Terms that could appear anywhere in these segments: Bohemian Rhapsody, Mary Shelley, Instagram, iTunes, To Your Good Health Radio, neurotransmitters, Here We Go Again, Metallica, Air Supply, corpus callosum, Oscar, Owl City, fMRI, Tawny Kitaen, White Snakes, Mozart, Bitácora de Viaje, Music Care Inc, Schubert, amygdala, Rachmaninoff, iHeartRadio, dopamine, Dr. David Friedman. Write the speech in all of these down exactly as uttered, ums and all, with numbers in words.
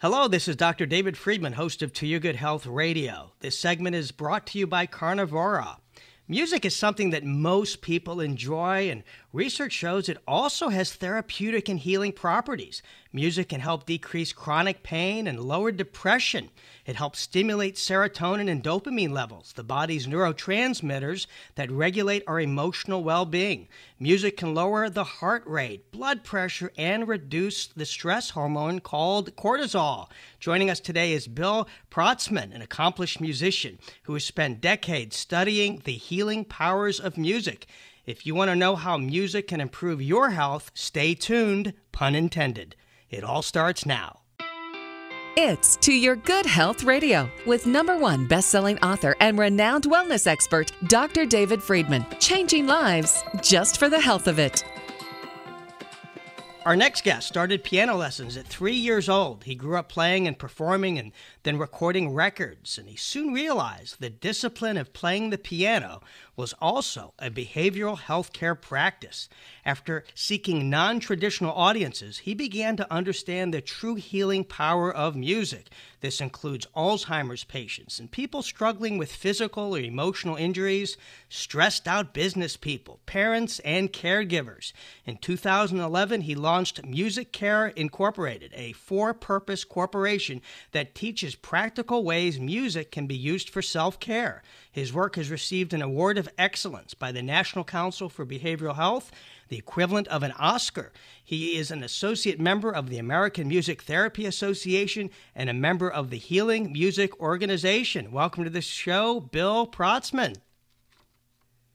Hello, this is Doctor David Friedman, host of To Your Good Health Radio. This segment is brought to you by Carnivora. Music is something that most people enjoy, and research shows it also has therapeutic and healing properties. Music can help decrease chronic pain and lower depression. It helps stimulate serotonin and dopamine levels, the body's neurotransmitters that regulate our emotional well-being. Music can lower the heart rate, blood pressure, and reduce the stress hormone called cortisol. Joining us today is Bill Protzmann, an accomplished musician who has spent decades studying the healing powers of music. If you want to know how music can improve your health, stay tuned, pun intended. It all starts now. It's To Your Good Health Radio with number one best-selling author and renowned wellness expert, Doctor David Friedman, changing lives just for the health of it. Our next guest started piano lessons at three years old. He grew up playing and performing and then recording records, and he soon realized the discipline of playing the piano was also a behavioral health care practice. After seeking non-traditional audiences, he began to understand the true healing power of music. This includes Alzheimer's patients and people struggling with physical or emotional injuries, stressed-out business people, parents, and caregivers. In two thousand eleven, he launched Music Care Incorporated, a for-purpose corporation that teaches practical ways music can be used for self-care. His work has received an award of excellence by the National Council for Behavioral Health, the equivalent of an Oscar. He is an associate member of the American Music Therapy Association and a member of the Healing Music Organization. Welcome to the show, Bill Protzmann.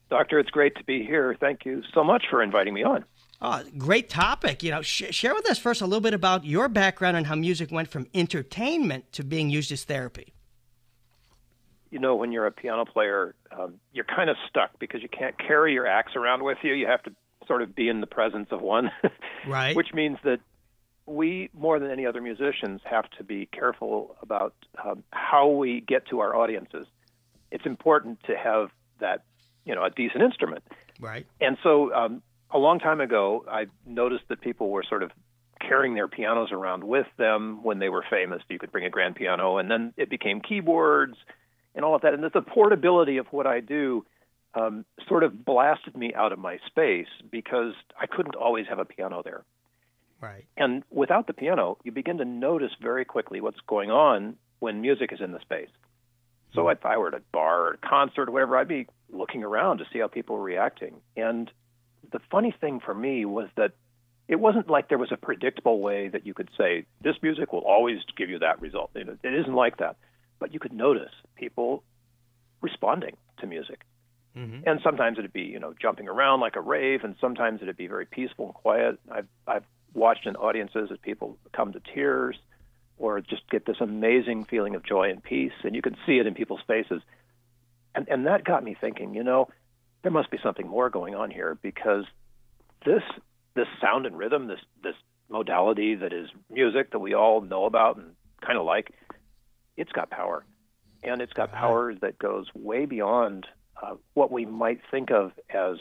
Doctor, it's great to be here. Thank you so much for inviting me on. Uh, great topic. You know, sh- share with us first a little bit about your background and how music went from entertainment to being used as therapy. You know, when you're a piano player, um, you're kind of stuck because you can't carry your axe around with you. You have to sort of be in the presence of one, right? Which means that we, more than any other musicians, have to be careful about um, how we get to our audiences. It's important to have that, you know, a decent instrument, right? And so, um, a long time ago, I noticed that people were sort of carrying their pianos around with them when they were famous. You could bring a grand piano, and then it became keyboards and all of that. And the portability of what I do Um, sort of blasted me out of my space because I couldn't always have a piano there. Right. And without the piano, you begin to notice very quickly what's going on when music is in the space. So if I were at a bar or a concert or whatever, I'd be looking around to see how people were reacting. And the funny thing for me was that it wasn't like there was a predictable way that you could say, this music will always give you that result. It isn't like that. But you could notice people responding to music. Mm-hmm. And sometimes it'd be, you know, jumping around like a rave, and sometimes it'd be very peaceful and quiet. I've I've watched in audiences as people come to tears or just get this amazing feeling of joy and peace, and you can see it in people's faces. And and that got me thinking, you know, there must be something more going on here because this this sound and rhythm, this this modality that is music that we all know about and kind of like, it's got power. And it's got power that goes way beyond Uh, what we might think of as,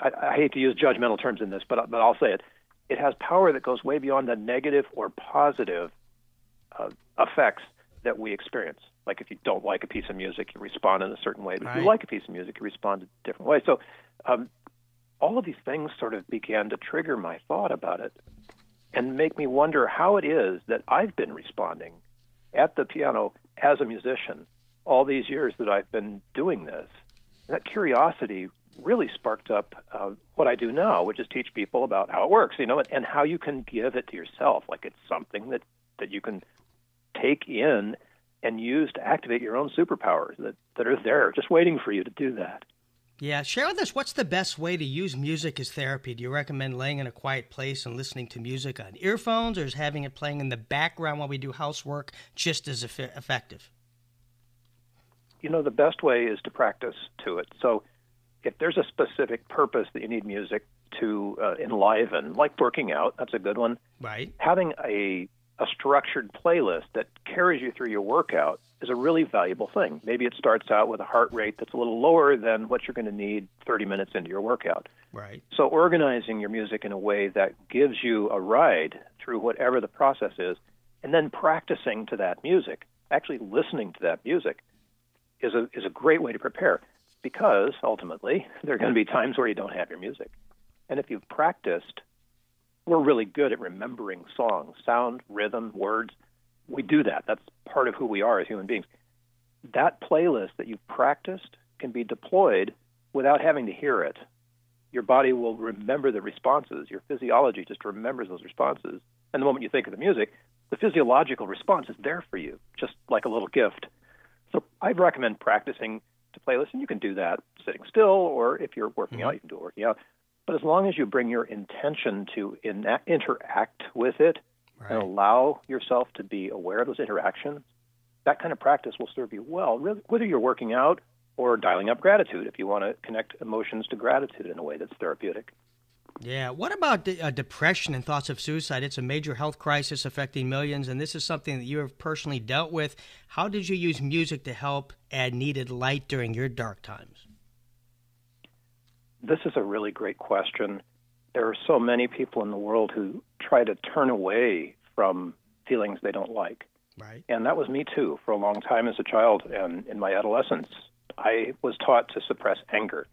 I, I hate to use judgmental terms in this, but but I'll say it, it has power that goes way beyond the negative or positive uh, effects that we experience. Like if you don't like a piece of music, you respond in a certain way. But right. If you like a piece of music, you respond in a different way. So um, all of these things sort of began to trigger my thought about it and make me wonder how it is that I've been responding at the piano as a musician all these years that I've been doing this. And that curiosity really sparked up uh, what I do now, which is teach people about how it works, you know, and, and how you can give it to yourself. Like it's something that, that you can take in and use to activate your own superpowers that, that are there just waiting for you to do that. Yeah. Share with us, what's the best way to use music as therapy? Do you recommend laying in a quiet place and listening to music on earphones, or is having it playing in the background while we do housework just as eff- effective? You know, the best way is to practice to it. So if there's a specific purpose that you need music to uh, enliven, like working out, that's a good one. Right. Having a, a structured playlist that carries you through your workout is a really valuable thing. Maybe it starts out with a heart rate that's a little lower than what you're going to need thirty minutes into your workout. Right. So organizing your music in a way that gives you a ride through whatever the process is and then practicing to that music, actually listening to that music, is a is a great way to prepare, because ultimately there are going to be times where you don't have your music. And if you've practiced, we're really good at remembering songs, sound, rhythm, words. We do that. That's part of who we are as human beings. That playlist that you've practiced can be deployed without having to hear it. Your body will remember the responses. Your physiology just remembers those responses. And the moment you think of the music, the physiological response is there for you, just like a little gift. So I recommend practicing to playlists, and you can do that sitting still, or if you're working mm-hmm. out, you can do it working out. But as long as you bring your intention to in- interact with it right. and allow yourself to be aware of those interactions, that kind of practice will serve you well, really, whether you're working out or dialing up gratitude, if you want to connect emotions to gratitude in a way that's therapeutic. Yeah. What about de- uh, depression and thoughts of suicide? It's a major health crisis affecting millions, and this is something that you have personally dealt with. How did you use music to help add needed light during your dark times? This is a really great question. There are so many people in the world who try to turn away from feelings they don't like. Right. And that was me, too, for a long time as a child and in my adolescence. I was taught to suppress anger.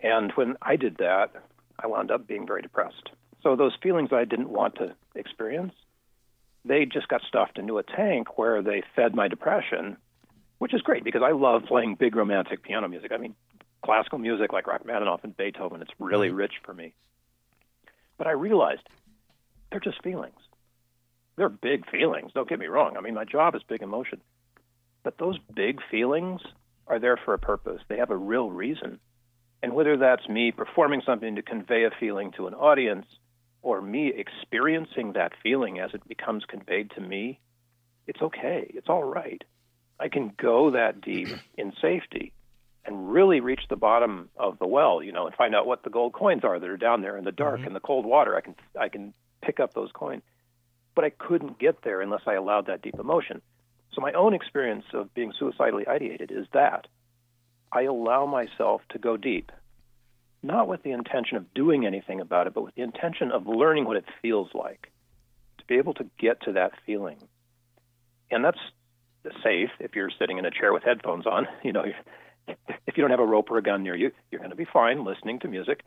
And when I did that, I wound up being very depressed. So those feelings I didn't want to experience, they just got stuffed into a tank where they fed my depression, which is great because I love playing big romantic piano music. I mean, classical music like Rachmaninoff and Beethoven, it's really rich for me. But I realized they're just feelings. They're big feelings, don't get me wrong. I mean, my job is big emotion. But those big feelings are there for a purpose. They have a real reason. And whether that's me performing something to convey a feeling to an audience or me experiencing that feeling as it becomes conveyed to me, it's okay. It's all right. I can go that deep in safety and really reach the bottom of the well, you know, and find out what the gold coins are that are down there in the dark and mm-hmm. the cold water. I can I can pick up those coins. But I couldn't get there unless I allowed that deep emotion. So my own experience of being suicidally ideated is that I allow myself to go deep, not with the intention of doing anything about it, but with the intention of learning what it feels like, to be able to get to that feeling. And that's safe if you're sitting in a chair with headphones on. You know, if you don't have a rope or a gun near you, you're going to be fine listening to music.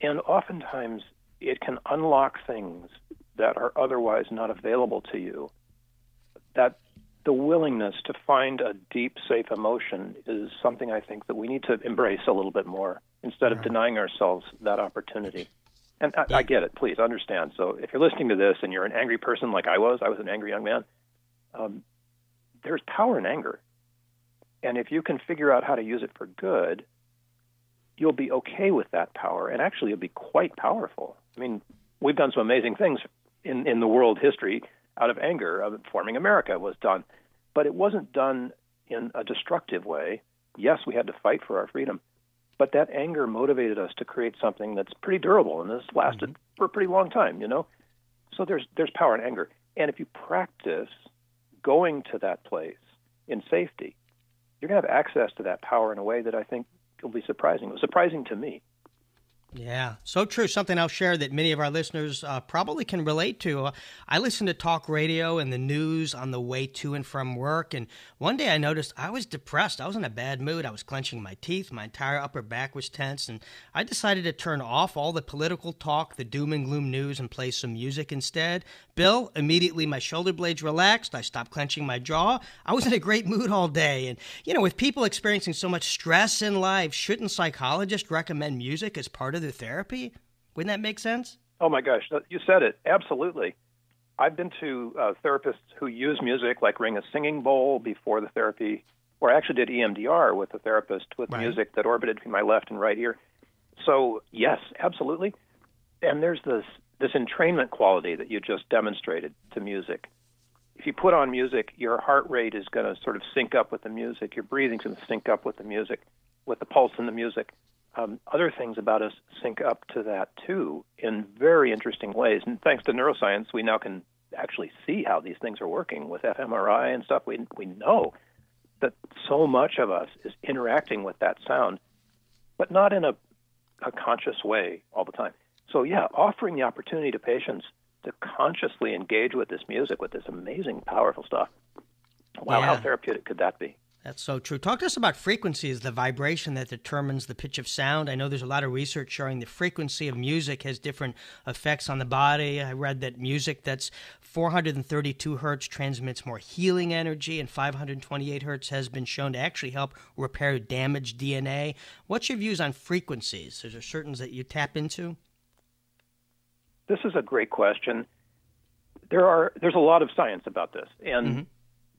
And oftentimes it can unlock things that are otherwise not available to you. That the willingness to find a deep, safe emotion is something I think that we need to embrace a little bit more instead of denying ourselves that opportunity. And I, I get it. Please understand. So if you're listening to this and you're an angry person like I was, I was an angry young man, um, there's power in anger. And if you can figure out how to use it for good, you'll be okay with that power. And actually, it'll be quite powerful. I mean, we've done some amazing things in, in the world history out of anger. Uh, forming America was done. But it wasn't done in a destructive way. Yes, we had to fight for our freedom. But that anger motivated us to create something that's pretty durable, and this lasted mm-hmm. for a pretty long time, you know? So there's there's power in anger. And if you practice going to that place in safety, you're going to have access to that power in a way that I think will be surprising. It was surprising to me. Yeah, so true. Something I'll share that many of our listeners uh, probably can relate to. Uh, I listen to talk radio and the news on the way to and from work, and one day I noticed I was depressed. I was in a bad mood. I was clenching my teeth. My entire upper back was tense, and I decided to turn off all the political talk, the doom and gloom news, and play some music instead. Bill, immediately my shoulder blades relaxed. I stopped clenching my jaw. I was in a great mood all day, and, you know, with people experiencing so much stress in life, shouldn't psychologists recommend music as part of their therapy? Wouldn't that make sense? Oh my gosh, you said it. Absolutely. I've been to uh, therapists who use music, like ring a singing bowl before the therapy, or I actually did E M D R with a therapist with right. music that orbited between my left and right ear. So yes, absolutely. And there's this, this entrainment quality that you just demonstrated to music. If you put on music, your heart rate is going to sort of sync up with the music. Your breathing's going to sync up with the music, with the pulse in the music. Um, other things about us sync up to that, too, in very interesting ways. And thanks to neuroscience, we now can actually see how these things are working with fMRI and stuff. We we know that so much of us is interacting with that sound, but not in a, a conscious way all the time. So, yeah, offering the opportunity to patients to consciously engage with this music, with this amazing, powerful stuff. Wow, yeah. How therapeutic could that be? That's so true. Talk to us about frequencies, the vibration that determines the pitch of sound. I know there's a lot of research showing the frequency of music has different effects on the body. I read that music that's four hundred thirty-two hertz transmits more healing energy, and five hundred twenty-eight hertz has been shown to actually help repair damaged D N A. What's your views on frequencies? Is there certain that you tap into? This is a great question. There are there's a lot of science about this, and mm-hmm.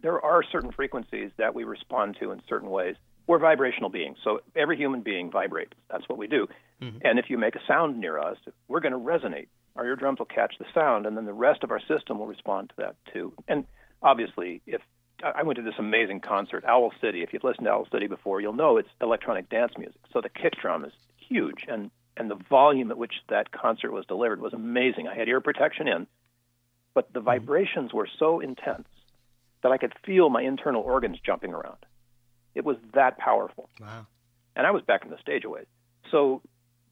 there are certain frequencies that we respond to in certain ways. We're vibrational beings, so every human being vibrates. That's what we do. Mm-hmm. And if you make a sound near us, we're going to resonate. Our eardrums will catch the sound, and then the rest of our system will respond to that too. And obviously, if I went to this amazing concert, Owl City. If you've listened to Owl City before, you'll know it's electronic dance music. So the kick drum is huge, and, and the volume at which that concert was delivered was amazing. I had ear protection in, but the vibrations were so intense that I could feel my internal organs jumping around. It was that powerful. Wow. And I was back in the stage a ways. So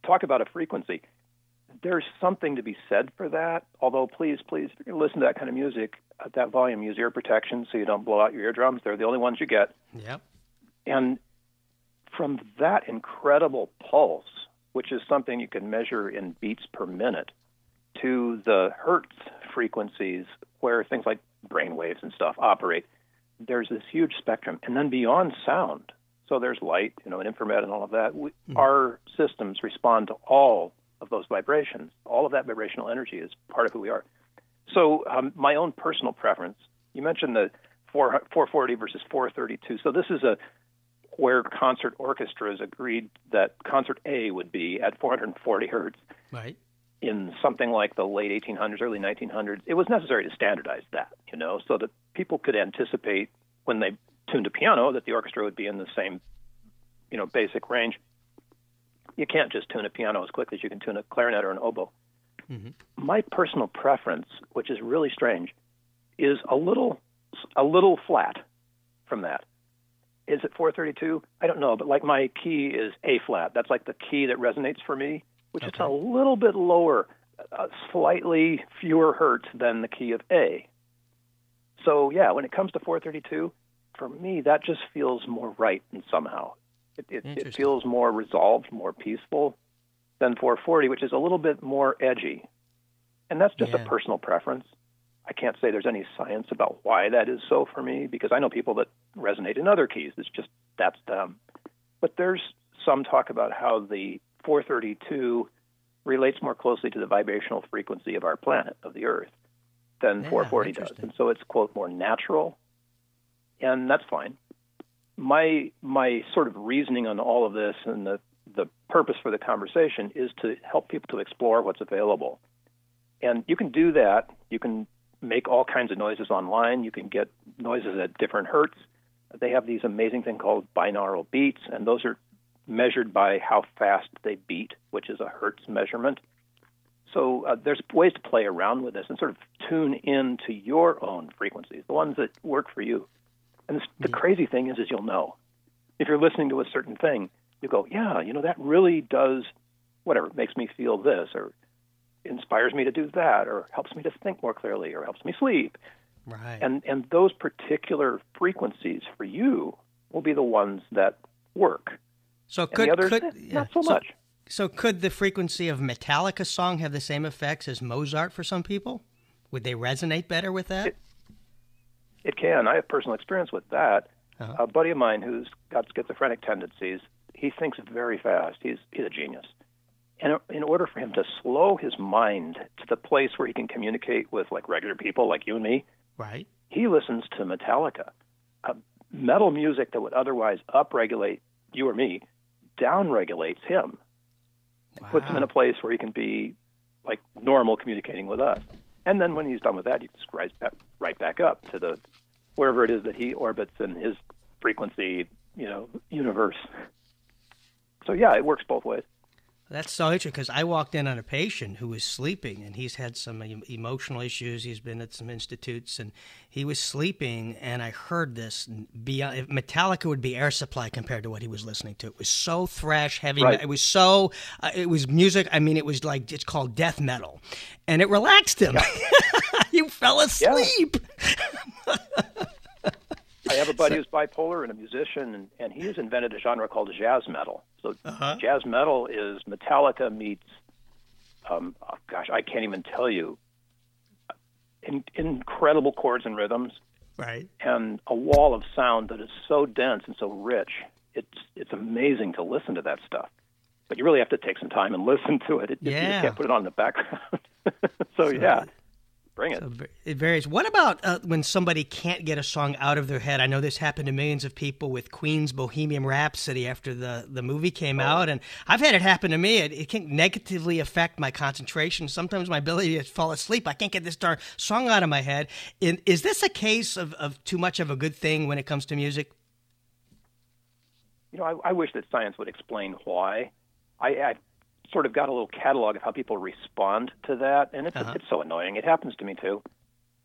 talk about a frequency. There's something to be said for that, although please, please, if you're going to listen to that kind of music at that volume, use ear protection so you don't blow out your eardrums. They're the only ones you get. Yep. And from that incredible pulse, which is something you can measure in beats per minute, to the hertz frequencies where things like brain waves and stuff operate, there's this huge spectrum. And then beyond sound, so there's light, you know, and infrared and all of that, we, mm-hmm. our systems respond to all of those vibrations. All of that vibrational energy is part of who we are. So um, my own personal preference, you mentioned the four forty versus four thirty-two. So this is a where concert orchestras agreed that concert A would be at four hundred forty hertz. Right. In something like the late eighteen hundreds, early nineteen hundreds, it was necessary to standardize that, you know, so that people could anticipate when they tuned a piano that the orchestra would be in the same, you know, basic range. You can't just tune a piano as quickly as you can tune a clarinet or an oboe. Mm-hmm. My personal preference, which is really strange, is a little, a little flat from that. Is it four thirty-two? I don't know, but like my key is A flat. That's like the key that resonates for me, which okay. is a little bit lower, uh, slightly fewer hertz than the key of A. So, yeah, when it comes to four thirty-two, for me, that just feels more right and somehow. It, it, it feels more resolved, more peaceful than four forty, which is a little bit more edgy. And that's just yeah. a personal preference. I can't say there's any science about why that is so for me, because I know people that resonate in other keys. It's just that's them. But there's some talk about how the four thirty-two relates more closely to the vibrational frequency of our planet, of the Earth, than yeah, four forty does. And so it's, quote, more natural, and that's fine. My my sort of reasoning on all of this and the, the purpose for the conversation is to help people to explore what's available. And you can do that. You can make all kinds of noises online. You can get noises at different hertz. They have these amazing thing called binaural beats, and those are measured by how fast they beat, which is a hertz measurement. So uh, there's ways to play around with this and sort of tune in to your own frequencies, the ones that work for you. And this, the crazy thing is, is you'll know. If you're listening to a certain thing, you go, yeah, you know, that really does whatever, makes me feel this or inspires me to do that or helps me to think more clearly or helps me sleep. Right. And and those particular frequencies for you will be the ones that work. So could, others, could eh, not so, so much. So could the frequency of Metallica song have the same effects as Mozart for some people? Would they resonate better with that? It, it can. I have personal experience with that. Uh-huh. A buddy of mine who's got schizophrenic tendencies, he thinks very fast. He's he's a genius. And in order for him to slow his mind to the place where he can communicate with like regular people like you and me, right? He listens to Metallica, uh, metal music that would otherwise upregulate you or me. Downregulates him. Wow. Puts him in a place where he can be like normal communicating with us. And then when he's done with that, he just rises back, right back up to the wherever it is that he orbits in his frequency, you know, universe. So yeah, it works both ways. That's so interesting, because I walked in on a patient who was sleeping, and he's had some emotional issues. He's been at some institutes, and he was sleeping, and I heard this. Beyond, Metallica would be Air Supply compared to what he was listening to. It was so thrash heavy. Right. It was so uh, – it was music. I mean, it was like – it's called death metal, and it relaxed him. Yeah. You fell asleep. Yeah. I have a buddy who's bipolar and a musician, and, and he has invented a genre called jazz metal. So uh-huh. jazz metal is Metallica meets, um, oh gosh, I can't even tell you, in, incredible chords and rhythms, right? And a wall of sound that is so dense and so rich. It's it's amazing to listen to that stuff. But you really have to take some time and listen to it. it yeah. You just can't put it on in the background. so, so, yeah. Bring it. So it varies. What about uh, when somebody can't get a song out of their head? I know this happened to millions of people with Queen's Bohemian Rhapsody after the, the movie came oh. out, and I've had it happen to me. It, it can negatively affect my concentration, sometimes my ability to fall asleep. I can't get this darn song out of my head. And is this a case of, of too much of a good thing when it comes to music? You know, I, I wish that science would explain why. I, I sort of got a little catalog of how people respond to that, and it's, uh-huh. it's so annoying. It happens to me, too.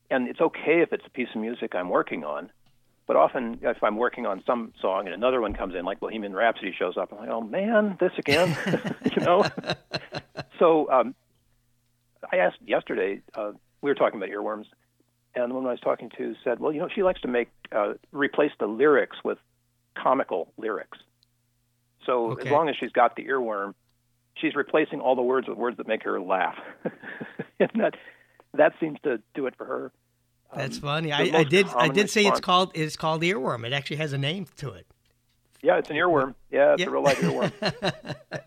And it's okay if it's a piece of music I'm working on, but often if I'm working on some song and another one comes in, like Bohemian Rhapsody shows up, I'm like, oh, man, this again, you know? so um, I asked yesterday, uh, we were talking about earworms, and the woman I was talking to said, well, you know, she likes to make uh, replace the lyrics with comical lyrics. So okay. as long as she's got the earworm, she's replacing all the words with words that make her laugh. and that that seems to do it for her. Um, That's funny. I, I did I did say response. it's called it's called earworm. It actually has a name to it. Yeah, it's an earworm. Yeah, it's yep. a real life earworm.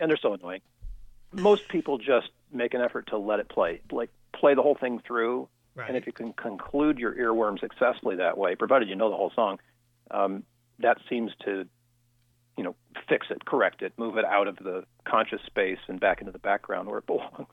And they're so annoying. Most people just make an effort to let it play, like play the whole thing through. Right. And if you can conclude your earworm successfully that way, provided you know the whole song, um, that seems to you know, fix it, correct it, move it out of the conscious space and back into the background where it belongs.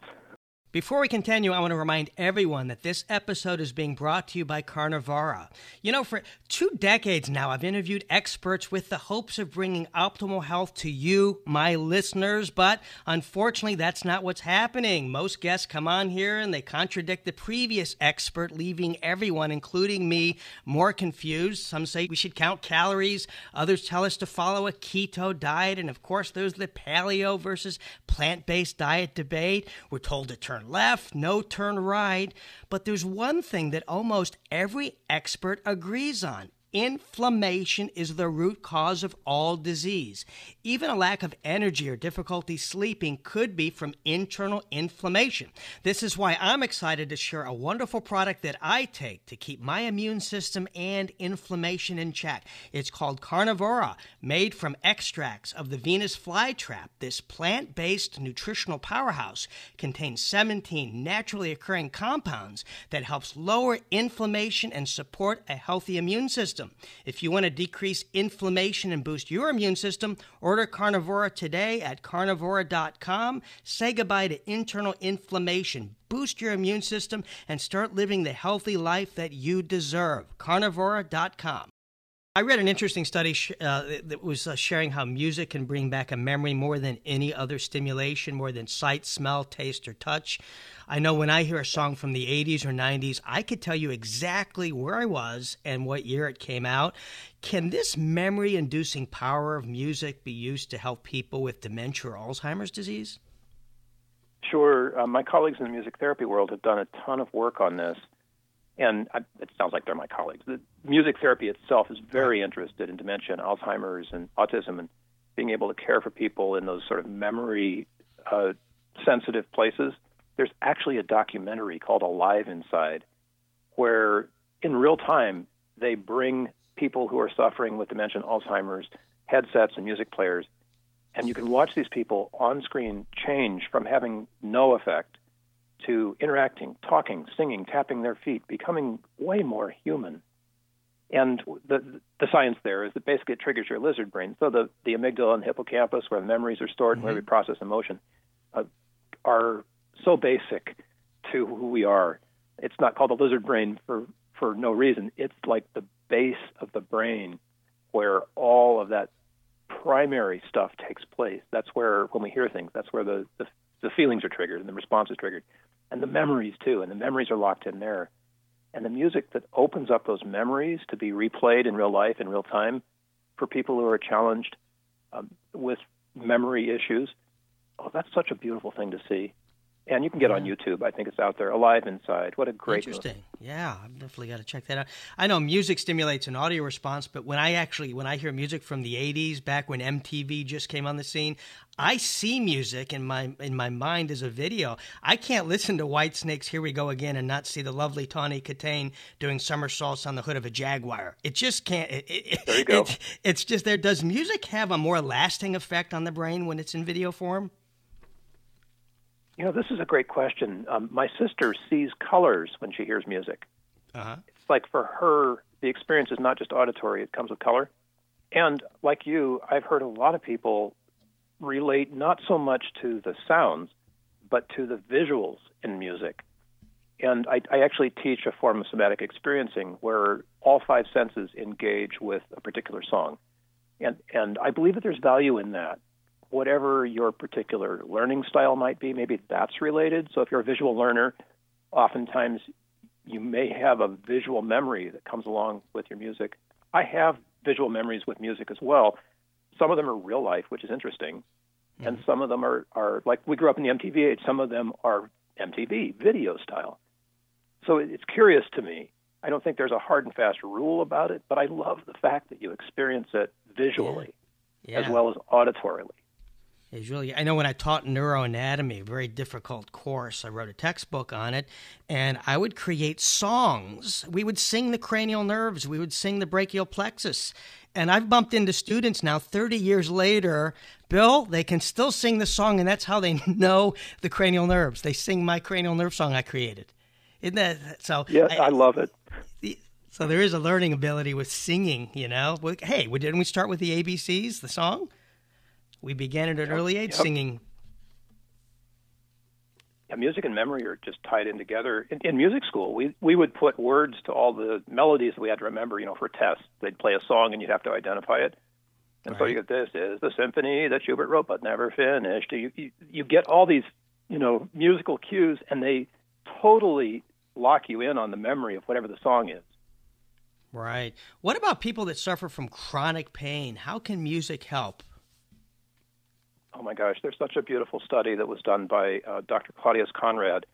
Before we continue, I want to remind everyone that this episode is being brought to you by Carnivora. You know, for two decades now, I've interviewed experts with the hopes of bringing optimal health to you, my listeners, but unfortunately, that's not what's happening. Most guests come on here and they contradict the previous expert, leaving everyone, including me, more confused. Some say we should count calories. Others tell us to follow a keto diet. And of course, there's the paleo versus plant-based diet debate. We're told to turn left, no turn right, but there's one thing that almost every expert agrees on. Inflammation is the root cause of all disease. Even a lack of energy or difficulty sleeping could be from internal inflammation. This is why I'm excited to share a wonderful product that I take to keep my immune system and inflammation in check. It's called Carnivora, made from extracts of the Venus flytrap. This plant-based nutritional powerhouse contains seventeen naturally occurring compounds that helps lower inflammation and support a healthy immune system. If you want to decrease inflammation and boost your immune system, order Carnivora today at carnivora dot com. Say goodbye to internal inflammation. Boost your immune system and start living the healthy life that you deserve. carnivora dot com. I read an interesting study sh- uh, that was uh, sharing how music can bring back a memory more than any other stimulation, more than sight, smell, taste, or touch. I know when I hear a song from the eighties or nineties, I could tell you exactly where I was and what year it came out. Can this memory-inducing power of music be used to help people with dementia or Alzheimer's disease? Sure. Uh, my colleagues in the music therapy world have done a ton of work on this. And I, it sounds like they're my colleagues. The music therapy itself is very interested in dementia and Alzheimer's and autism and being able to care for people in those sort of memory-sensitive uh, places. There's actually a documentary called Alive Inside where, in real time, they bring people who are suffering with dementia and Alzheimer's headsets and music players, and you can watch these people on screen change from having no effect to interacting, talking, singing, tapping their feet, becoming way more human. And the the science there is that basically it triggers your lizard brain. So the, the amygdala and the hippocampus, where the memories are stored mm-hmm. and where we process emotion, uh, are so basic to who we are. It's not called the lizard brain for, for no reason. It's like the base of the brain where all of that primary stuff takes place. That's where, when we hear things, that's where the, the, the feelings are triggered and the response is triggered. And the memories, too, and the memories are locked in there. And the music that opens up those memories to be replayed in real life, in real time, for people who are challenged um, with memory issues, oh, that's such a beautiful thing to see. And you can get yeah. on YouTube. I think it's out there. Alive Inside. What a great movie. Interesting. Yeah, I've definitely got to check that out. I know music stimulates an audio response, but when I actually, when I hear music from the eighties, back when M T V just came on the scene, I see music in my in my mind as a video. I can't listen to White Snakes' Here We Go Again and not see the lovely Tawny Kitaen doing somersaults on the hood of a Jaguar. It just can't. It, it, there you go. It, it's just there. Does music have a more lasting effect on the brain when it's in video form? You know, this is a great question. Um, my sister sees colors when she hears music. Uh-huh. It's like for her, the experience is not just auditory. It comes with color. And like you, I've heard a lot of people relate not so much to the sounds, but to the visuals in music. And I, I actually teach a form of somatic experiencing where all five senses engage with a particular song. And, and I believe that there's value in that. Whatever your particular learning style might be, maybe that's related. So if you're a visual learner, oftentimes you may have a visual memory that comes along with your music. I have visual memories with music as well. Some of them are real life, which is interesting. Mm-hmm. And some of them are, are, like we grew up in the M T V age, some of them are M T V, video style. So it's curious to me. I don't think there's a hard and fast rule about it, but I love the fact that you experience it visually yeah. Yeah. as well as auditorily. Is really, I know when I taught neuroanatomy, a very difficult course, I wrote a textbook on it, and I would create songs. We would sing the cranial nerves. We would sing the brachial plexus. And I've bumped into students now thirty years later, Bill, they can still sing the song, and that's how they know the cranial nerves. They sing my cranial nerve song I created. Isn't that so? Yeah, I, I love it. The, so there is a learning ability with singing, you know. Hey, didn't we start with the A B Cs, the song? We began at an yep, early age yep. singing. Yeah, music and memory are just tied in together. In, in music school, we, we would put words to all the melodies that we had to remember, you know, for tests. They'd play a song and you'd have to identify it. And right. so you get, this is the symphony that Schubert wrote but never finished. You, you, you get all these, you know, musical cues, and they totally lock you in on the memory of whatever the song is. Right. What about people that suffer from chronic pain? How can music help? Oh, my gosh, there's such a beautiful study that was done by uh, Doctor Claudius Conrad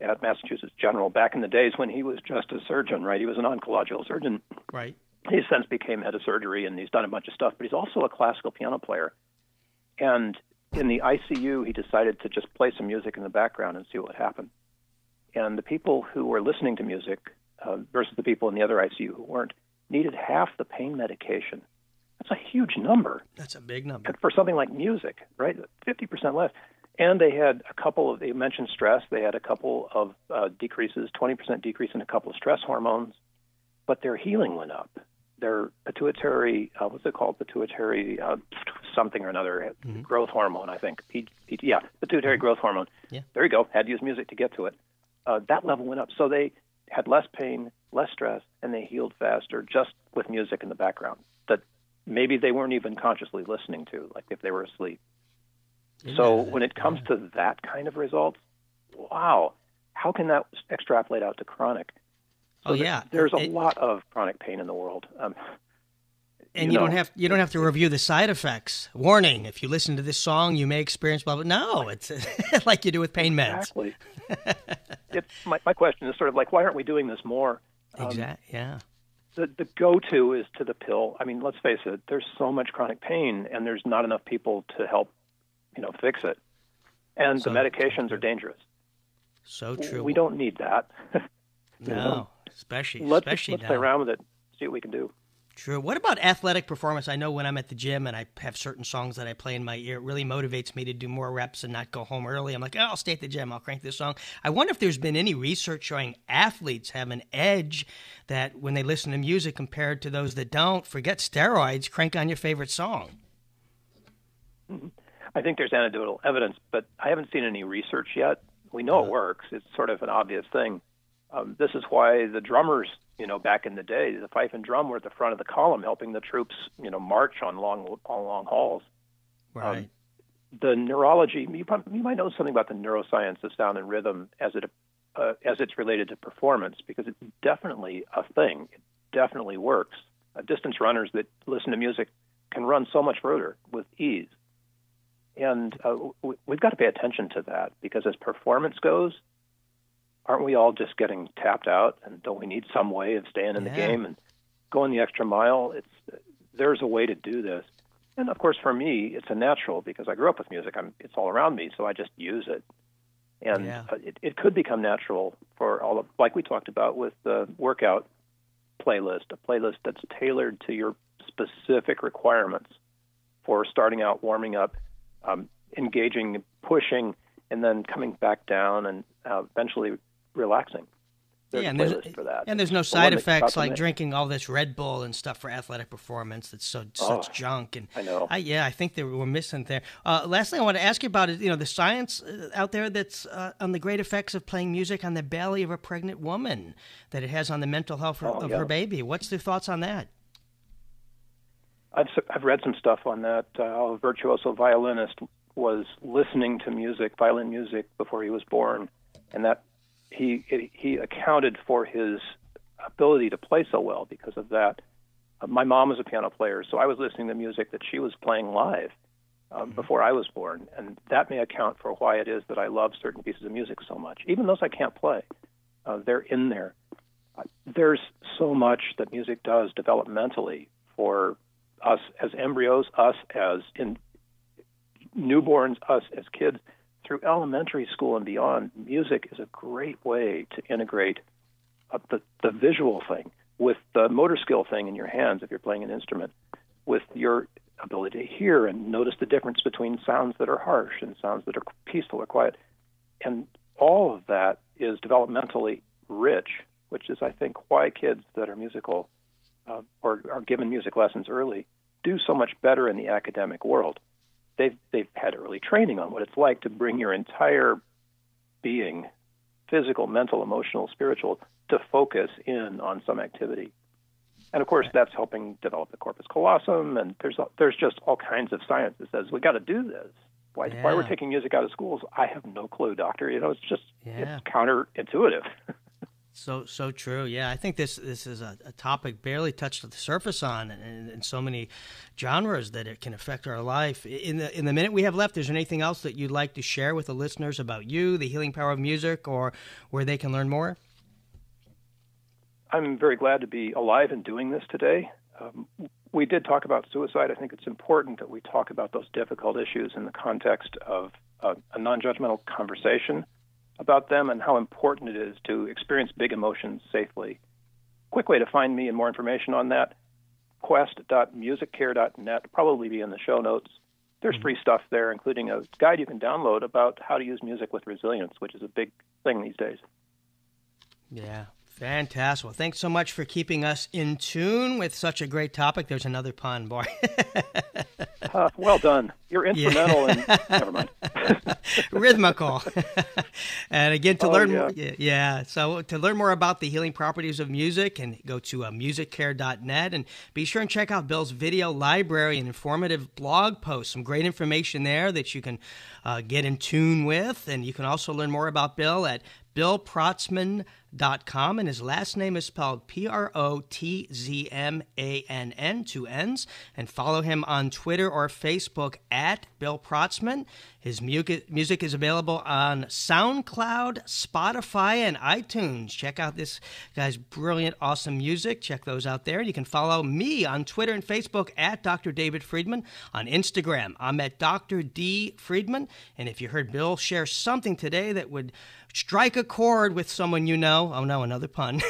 at Massachusetts General back in the days when he was just a surgeon, right? He was an oncological surgeon. Right. He's since became head of surgery, and he's done a bunch of stuff, but he's also a classical piano player. And in the I C U, he decided to just play some music in the background and see what would happen. And the people who were listening to music uh, versus the people in the other I C U who weren't needed half the pain medication. That's a huge number. That's a big number. For something like music, right? fifty percent less. And they had a couple of, they mentioned stress, they had a couple of uh, decreases, twenty percent decrease in a couple of stress hormones, but their healing went up. Their pituitary, uh, what's it called? Pituitary uh, something or another, mm-hmm. growth hormone, I think. P- P- yeah, pituitary mm-hmm. growth hormone. Yeah. There you go. Had to use music to get to it. Uh, that level went up. So they had less pain, less stress, and they healed faster just with music in the background. That maybe they weren't even consciously listening to, like if they were asleep. Yeah, so that, when it comes yeah. to that kind of results, wow, how can that extrapolate out to chronic? So oh yeah, there's a it, lot of chronic pain in the world. Um, and you, you know, don't have you don't have to review the side effects. Warning: if you listen to this song, you may experience blah blah. No, it's like you do with pain meds. Exactly. it, my my question is sort of like, why aren't we doing this more? Um, exactly. Yeah. The the go-to is to the pill. I mean, let's face it, there's so much chronic pain, and there's not enough people to help, you know, fix it. And so, the medications are dangerous. So true. We don't need that. no, know? especially let's, especially let's now. Play around with it, see what we can do. True. What about athletic performance? I know when I'm at the gym and I have certain songs that I play in my ear, it really motivates me to do more reps and not go home early. I'm like, oh, I'll stay at the gym. I'll crank this song. I wonder if there's been any research showing athletes have an edge that when they listen to music compared to those that don't. Forget steroids. Crank on your favorite song. I think there's anecdotal evidence, but I haven't seen any research yet. We know uh, it works. It's sort of an obvious thing. Um, this is why the drummers, you know, back in the day, the fife and drum were at the front of the column helping the troops, you know, march on long on long hauls. Right. Um, the neurology, you, probably, you might know something about the neuroscience of sound and rhythm as it uh, as it's related to performance, because it's definitely a thing. It definitely works. Uh, distance runners that listen to music can run so much further with ease. And uh, we, we've got to pay attention to that, because as performance goes, aren't we all just getting tapped out? And don't we need some way of staying in yeah. the game and going the extra mile? It's there's a way to do this. And, of course, for me, it's a natural, because I grew up with music. I'm, it's all around me, so I just use it. And yeah. uh, it, it could become natural for all of, like we talked about with the workout playlist, a playlist that's tailored to your specific requirements for starting out, warming up, um, engaging, pushing, and then coming back down and uh, eventually relaxing. There's yeah, and there's, for that. and there's no the side effects like drinking all this Red Bull and stuff for athletic performance. That's so such oh, junk. And I know. I, yeah, I think that we're missing there. Uh, last thing I want to ask you about is, you know, the science out there that's uh, on the great effects of playing music on the belly of a pregnant woman that it has on the mental health oh, of yeah. her baby. What's your thoughts on that? I've I've read some stuff on that. Uh, a virtuoso violinist was listening to music, violin music, before he was born, and that. He he accounted for his ability to play so well because of that. Uh, my mom was a piano player, so I was listening to music that she was playing live um, mm-hmm. before I was born, and that may account for why it is that I love certain pieces of music so much. Even those I can't play, uh, they're in there. Uh, there's so much that music does developmentally for us as embryos, us as in newborns, us as kids. Through elementary school and beyond, music is a great way to integrate uh, the, the visual thing with the motor skill thing in your hands if you're playing an instrument, with your ability to hear and notice the difference between sounds that are harsh and sounds that are peaceful or quiet. And all of that is developmentally rich, which is, I think, why kids that are musical uh, or are given music lessons early do so much better in the academic world. They've, they've had early training on what it's like to bring your entire being, physical, mental, emotional, spiritual, to focus in on some activity. And, of course, that's helping develop the corpus callosum, and there's there's just all kinds of science that says, we got to do this. Why, yeah. why we're taking music out of schools, I have no clue, doctor. You know, it's just yeah. it's counterintuitive. So so true. Yeah, I think this this is a, a topic barely touched the surface on, and in so many genres that it can affect our life. In the in the minute we have left, is there anything else that you'd like to share with the listeners about you, the healing power of music, or where they can learn more? I'm very glad to be alive and doing this today. Um, we did talk about suicide. I think it's important that we talk about those difficult issues in the context of uh, a non-judgmental conversation about them, and how important it is to experience big emotions safely. Quick way to find me and more information on that, quest dot music care dot net, probably be in the show notes. There's free stuff there, including a guide you can download about how to use music with resilience, which is a big thing these days. Yeah. Fantastic. Well, thanks so much for keeping us in tune with such a great topic. There's another pun, boy. uh, well done. You're instrumental yeah. in... Never mind. Rhythmical. And again, to oh, learn... Yeah. Yeah, yeah. So to learn more about the healing properties of music, and go to uh, music care dot net, and be sure and check out Bill's video library and informative blog posts. Some great information there that you can uh, get in tune with. And you can also learn more about Bill at bill protzmann dot com, and his last name is spelled P R O T Z M A N N, two N's, and follow him on Twitter or Facebook at Bill Protzmann. His music is available on SoundCloud, Spotify, and iTunes. Check out this guy's brilliant, awesome music. Check those out there. You can follow me on Twitter and Facebook at Doctor David Friedman. On Instagram, I'm at Doctor D. Friedman. And if you heard Bill share something today that would strike a chord with someone you know, oh no, another pun,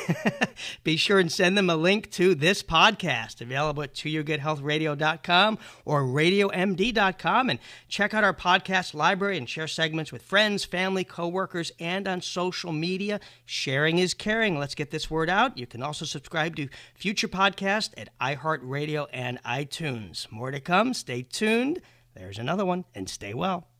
be sure and send them a link to this podcast, available at to your good health radio dot com or radio m d dot com, and check out our podcast library and share segments with friends, family, coworkers, and on social media. Sharing is caring. Let's get this word out. You can also subscribe to future podcasts at iHeartRadio and iTunes. More to come. Stay tuned. There's another one, and stay well.